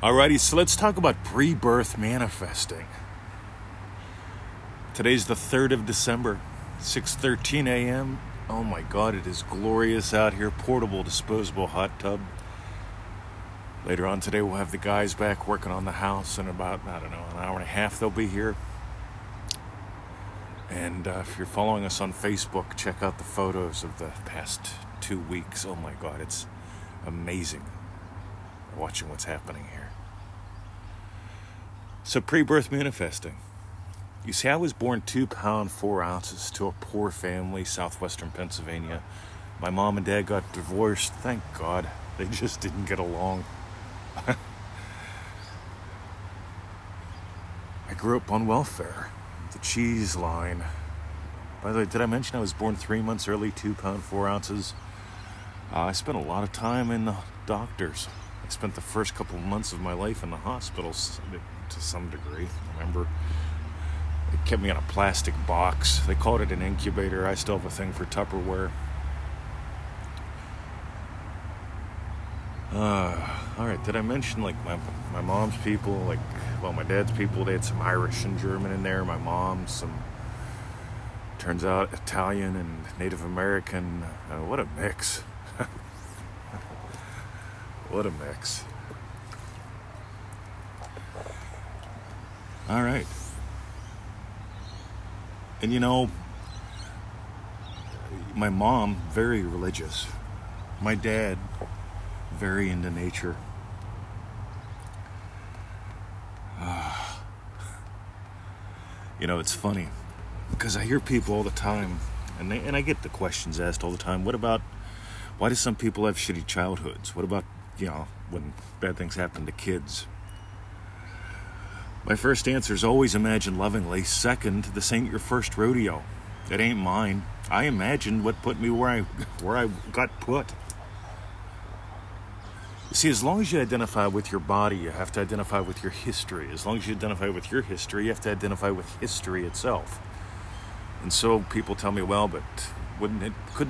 Alrighty, so let's talk about pre-birth manifesting. Today's the 3rd of December, 6:13 a.m. Oh my God, it is glorious out here. Portable, disposable hot tub. Later on today, we'll have the guys back working on the house in about, I don't know, an hour and a half. They'll be here. And if you're following us on Facebook, check out the photos of the past 2 weeks. Oh my God, it's amazing watching what's happening here. So pre-birth manifesting. You see, I was born 2 pounds, 4 ounces to a poor family, southwestern Pennsylvania. My mom and dad got divorced. Thank God. They just didn't get along. I grew up on welfare, the cheese line. By the way, did I mention I was born 3 months early, 2 pounds, 4 ounces? I spent a lot of time in the doctors. I spent the first couple of months of my life in the hospital to some degree. I remember they kept me in a plastic box. They called it an incubator. I still have a thing for Tupperware. All right, did I mention like my mom's people, like, well, my dad's people, they had some Irish and German in there. My mom's some, turns out, Italian and Native American. What a mix. What a mix. All right. And you know, my mom, very religious. My dad, very into nature. You know, it's funny because I hear people all the time, and I get the questions asked all the time. What about, why do some people have shitty childhoods? What about, you know, when bad things happen to kids? My first answer is always imagine lovingly. Second, this ain't your first rodeo. It ain't mine. I imagined what put me where I got put. You see, as long as you identify with your body, you have to identify with your history. As long as you identify with your history, you have to identify with history itself. And so people tell me, well, but couldn't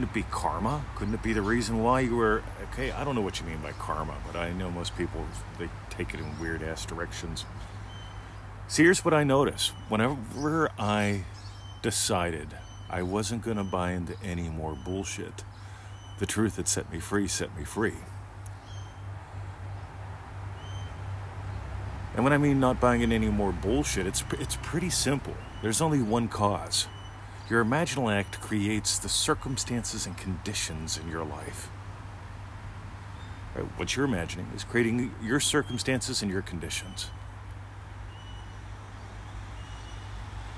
it be karma? Couldn't it be the reason why you were, okay, I don't know what you mean by karma, but I know most people, they take it in weird ass directions. See, here's what I noticed. Whenever I decided I wasn't going to buy into any more bullshit, the truth that set me free. And when I mean not buying into any more bullshit, it's pretty simple. There's only one cause. Your imaginal act creates the circumstances and conditions in your life. Right? What you're imagining is creating your circumstances and your conditions.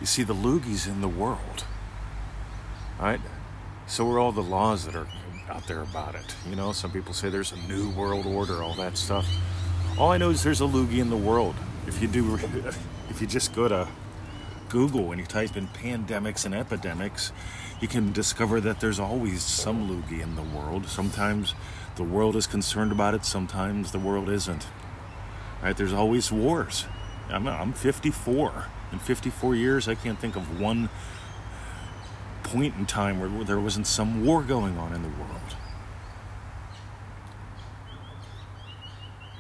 You see, the loogies in the world, right? So are all the laws that are out there about it. You know, some people say there's a new world order, all that stuff. All I know is there's a loogie in the world. If you just go to Google and you type in pandemics and epidemics, you can discover that there's always some loogie in the world. Sometimes the world is concerned about it, sometimes the world isn't. All right, there's always wars. I'm 54. In 54 years, I can't think of one point in time where there wasn't some war going on in the world.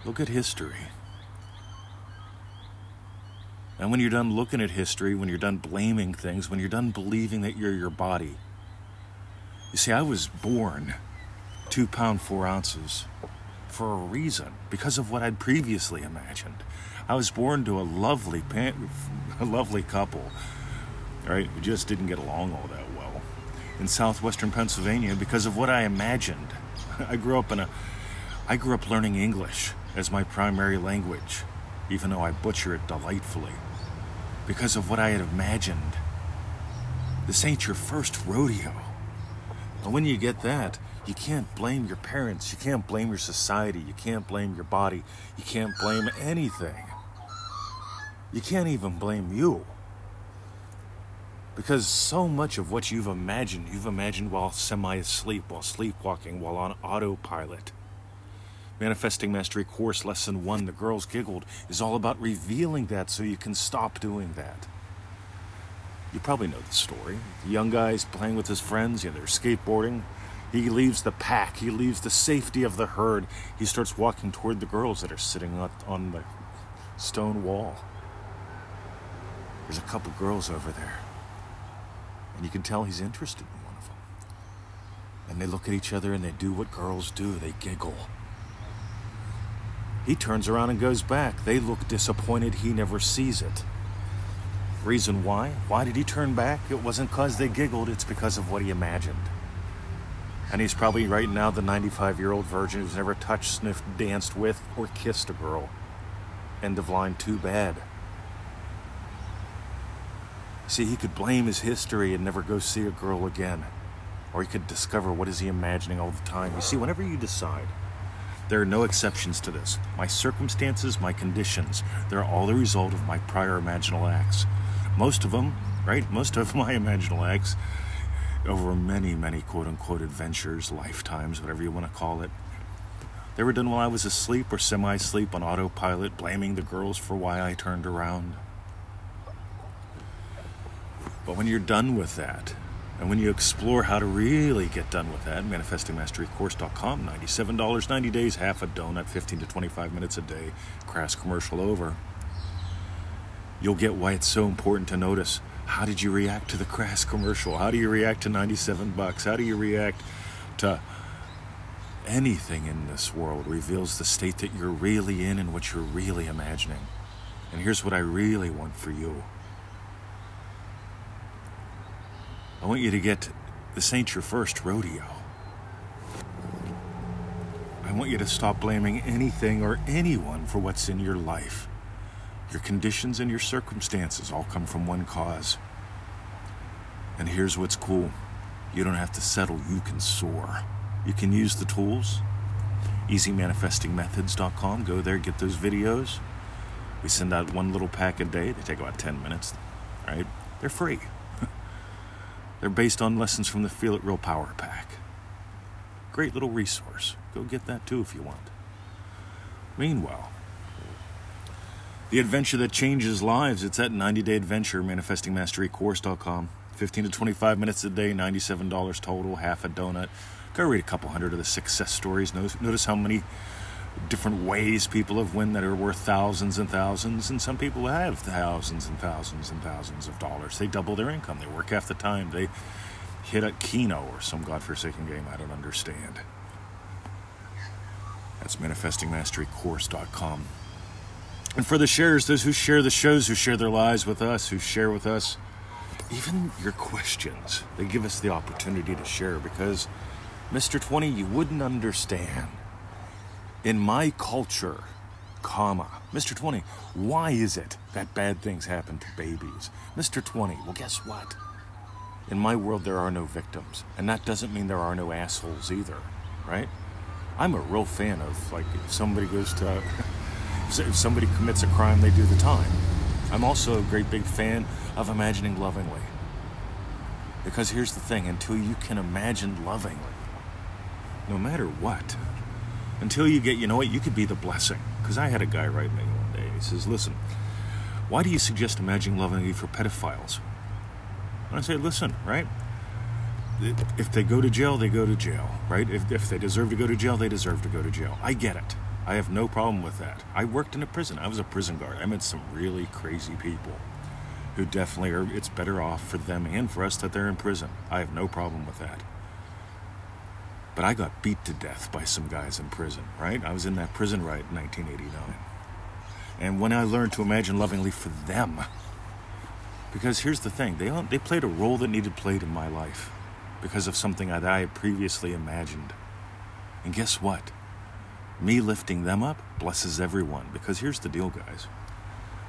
Look at history. And when you're done looking at history, when you're done blaming things, when you're done believing that you're your body. You see, I was born 2 pounds, 4 ounces for a reason, because of what I'd previously imagined. I was born to a lovely couple, right? We just didn't get along all that well in southwestern Pennsylvania because of what I imagined. I grew up learning English as my primary language, even though I butcher it delightfully, because of what I had imagined. This ain't your first rodeo. And when you get that, you can't blame your parents, you can't blame your society, you can't blame your body, you can't blame anything. You can't even blame you. Because so much of what you've imagined while semi-asleep, while sleepwalking, while on autopilot. Manifesting Mastery Course Lesson 1, The Girls Giggled, is all about revealing that so you can stop doing that. You probably know the story. The young guy's playing with his friends, they're skateboarding. He leaves the pack. He leaves the safety of the herd. He starts walking toward the girls that are sitting on the stone wall. There's a couple girls over there. And you can tell he's interested in one of them. And they look at each other and they do what girls do. They giggle. He turns around and goes back. They look disappointed. He never sees it. Reason why? Why did he turn back? It wasn't because they giggled. It's because of what he imagined. And he's probably right now the 95-year-old virgin who's never touched, sniffed, danced with, or kissed a girl. End of line, too bad. See, he could blame his history and never go see a girl again. Or he could discover what is he imagining all the time. You see, whenever you decide, there are no exceptions to this. My circumstances, my conditions, they're all the result of my prior imaginal acts. Most of them, right? Most of my imaginal acts over many, many quote-unquote adventures, lifetimes, whatever you want to call it. They were done while I was asleep or semi-asleep on autopilot, blaming the girls for why I turned around. But when you're done with that, and when you explore how to really get done with that, ManifestingMasteryCourse.com, $97, 90 days, half a donut, 15 to 25 minutes a day, crass commercial over. You'll get why it's so important to notice. How did you react to the crass commercial? How do you react to $97? How do you react to anything in this world? Reveals the state that you're really in and what you're really imagining. And here's what I really want for you. I want you to get, this ain't your first rodeo. I want you to stop blaming anything or anyone for what's in your life. Your conditions and your circumstances all come from one cause. And here's what's cool. You don't have to settle. You can soar. You can use the tools. EasyManifestingMethods.com. Go there, get those videos. We send out one little pack a day. They take about 10 minutes. Right? They're free. They're based on lessons from the Feel It Real Power Pack. Great little resource. Go get that too if you want. Meanwhile, the adventure that changes lives, it's at 90-Day Adventure, ManifestingMasteryCourse.com. 15 to 25 minutes a day, $97 total, half a donut. Go read a couple hundred of the success stories. Notice how many different ways people have won that are worth thousands and thousands, and some people have thousands and thousands and thousands of dollars. They double their income. They work half the time. They hit a keno or some godforsaken game I don't understand. That's ManifestingMasteryCourse.com. And for the sharers, those who share the shows, who share their lives with us, who share with us even your questions, they give us the opportunity to share, because Mr. 20, you wouldn't understand. In my culture, Mr. 20, why is it that bad things happen to babies? Mr. 20, well, guess what? In my world, there are no victims. And that doesn't mean there are no assholes either, right? I'm a real fan of, like, if somebody commits a crime, they do the time. I'm also a great big fan of imagining lovingly. Because here's the thing, until you can imagine lovingly, no matter what, until you get, you know what, you could be the blessing. Because I had a guy write me one day. He says, listen, why do you suggest imagining lovingly for pedophiles? And I say, listen, right? If they go to jail, they go to jail, right? If they deserve to go to jail, they deserve to go to jail. I get it. I have no problem with that. I worked in a prison. I was a prison guard. I met some really crazy people who definitely are, it's better off for them and for us that they're in prison. I have no problem with that. But I got beat to death by some guys in prison, right? I was in that prison riot in 1989. And when I learned to imagine lovingly for them, because here's the thing, they played a role that needed played in my life because of something that I had previously imagined. And guess what? Me lifting them up blesses everyone. Because here's the deal, guys.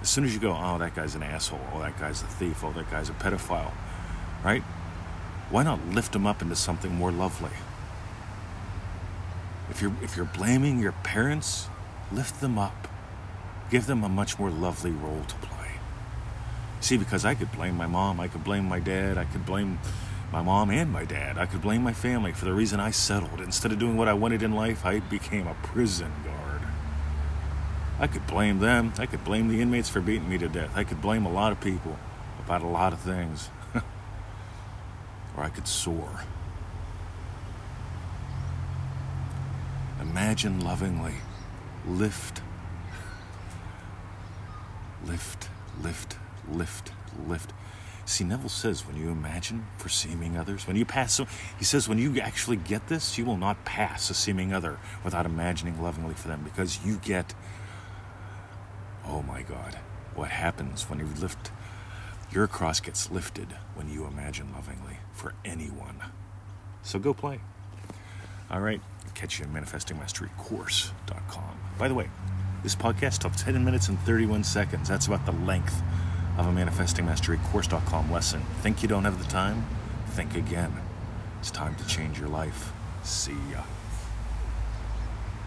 As soon as you go, oh, that guy's an asshole, oh, that guy's a thief, oh, that guy's a pedophile, right? Why not lift them up into something more lovely? If you're blaming your parents, lift them up. Give them a much more lovely role to play. See, because I could blame my mom, I could blame my dad, I could blame my mom and my dad. I could blame my family for the reason I settled. Instead of doing what I wanted in life, I became a prison guard. I could blame them. I could blame the inmates for beating me to death. I could blame a lot of people about a lot of things. Or I could soar. Imagine lovingly. Lift, lift, lift, lift. See, Neville says when you imagine for seeming others, when you pass, he says when you actually get this, you will not pass a seeming other without imagining lovingly for them, because you get, oh my God, what happens when you lift, your cross gets lifted when you imagine lovingly for anyone. So go play. All right, catch you in ManifestingMasteryCourse.com. By the way, this podcast took 10 minutes and 31 seconds. That's about the length of a ManifestingMasteryCourse.com lesson. Think you don't have the time? Think again. It's time to change your life. See ya.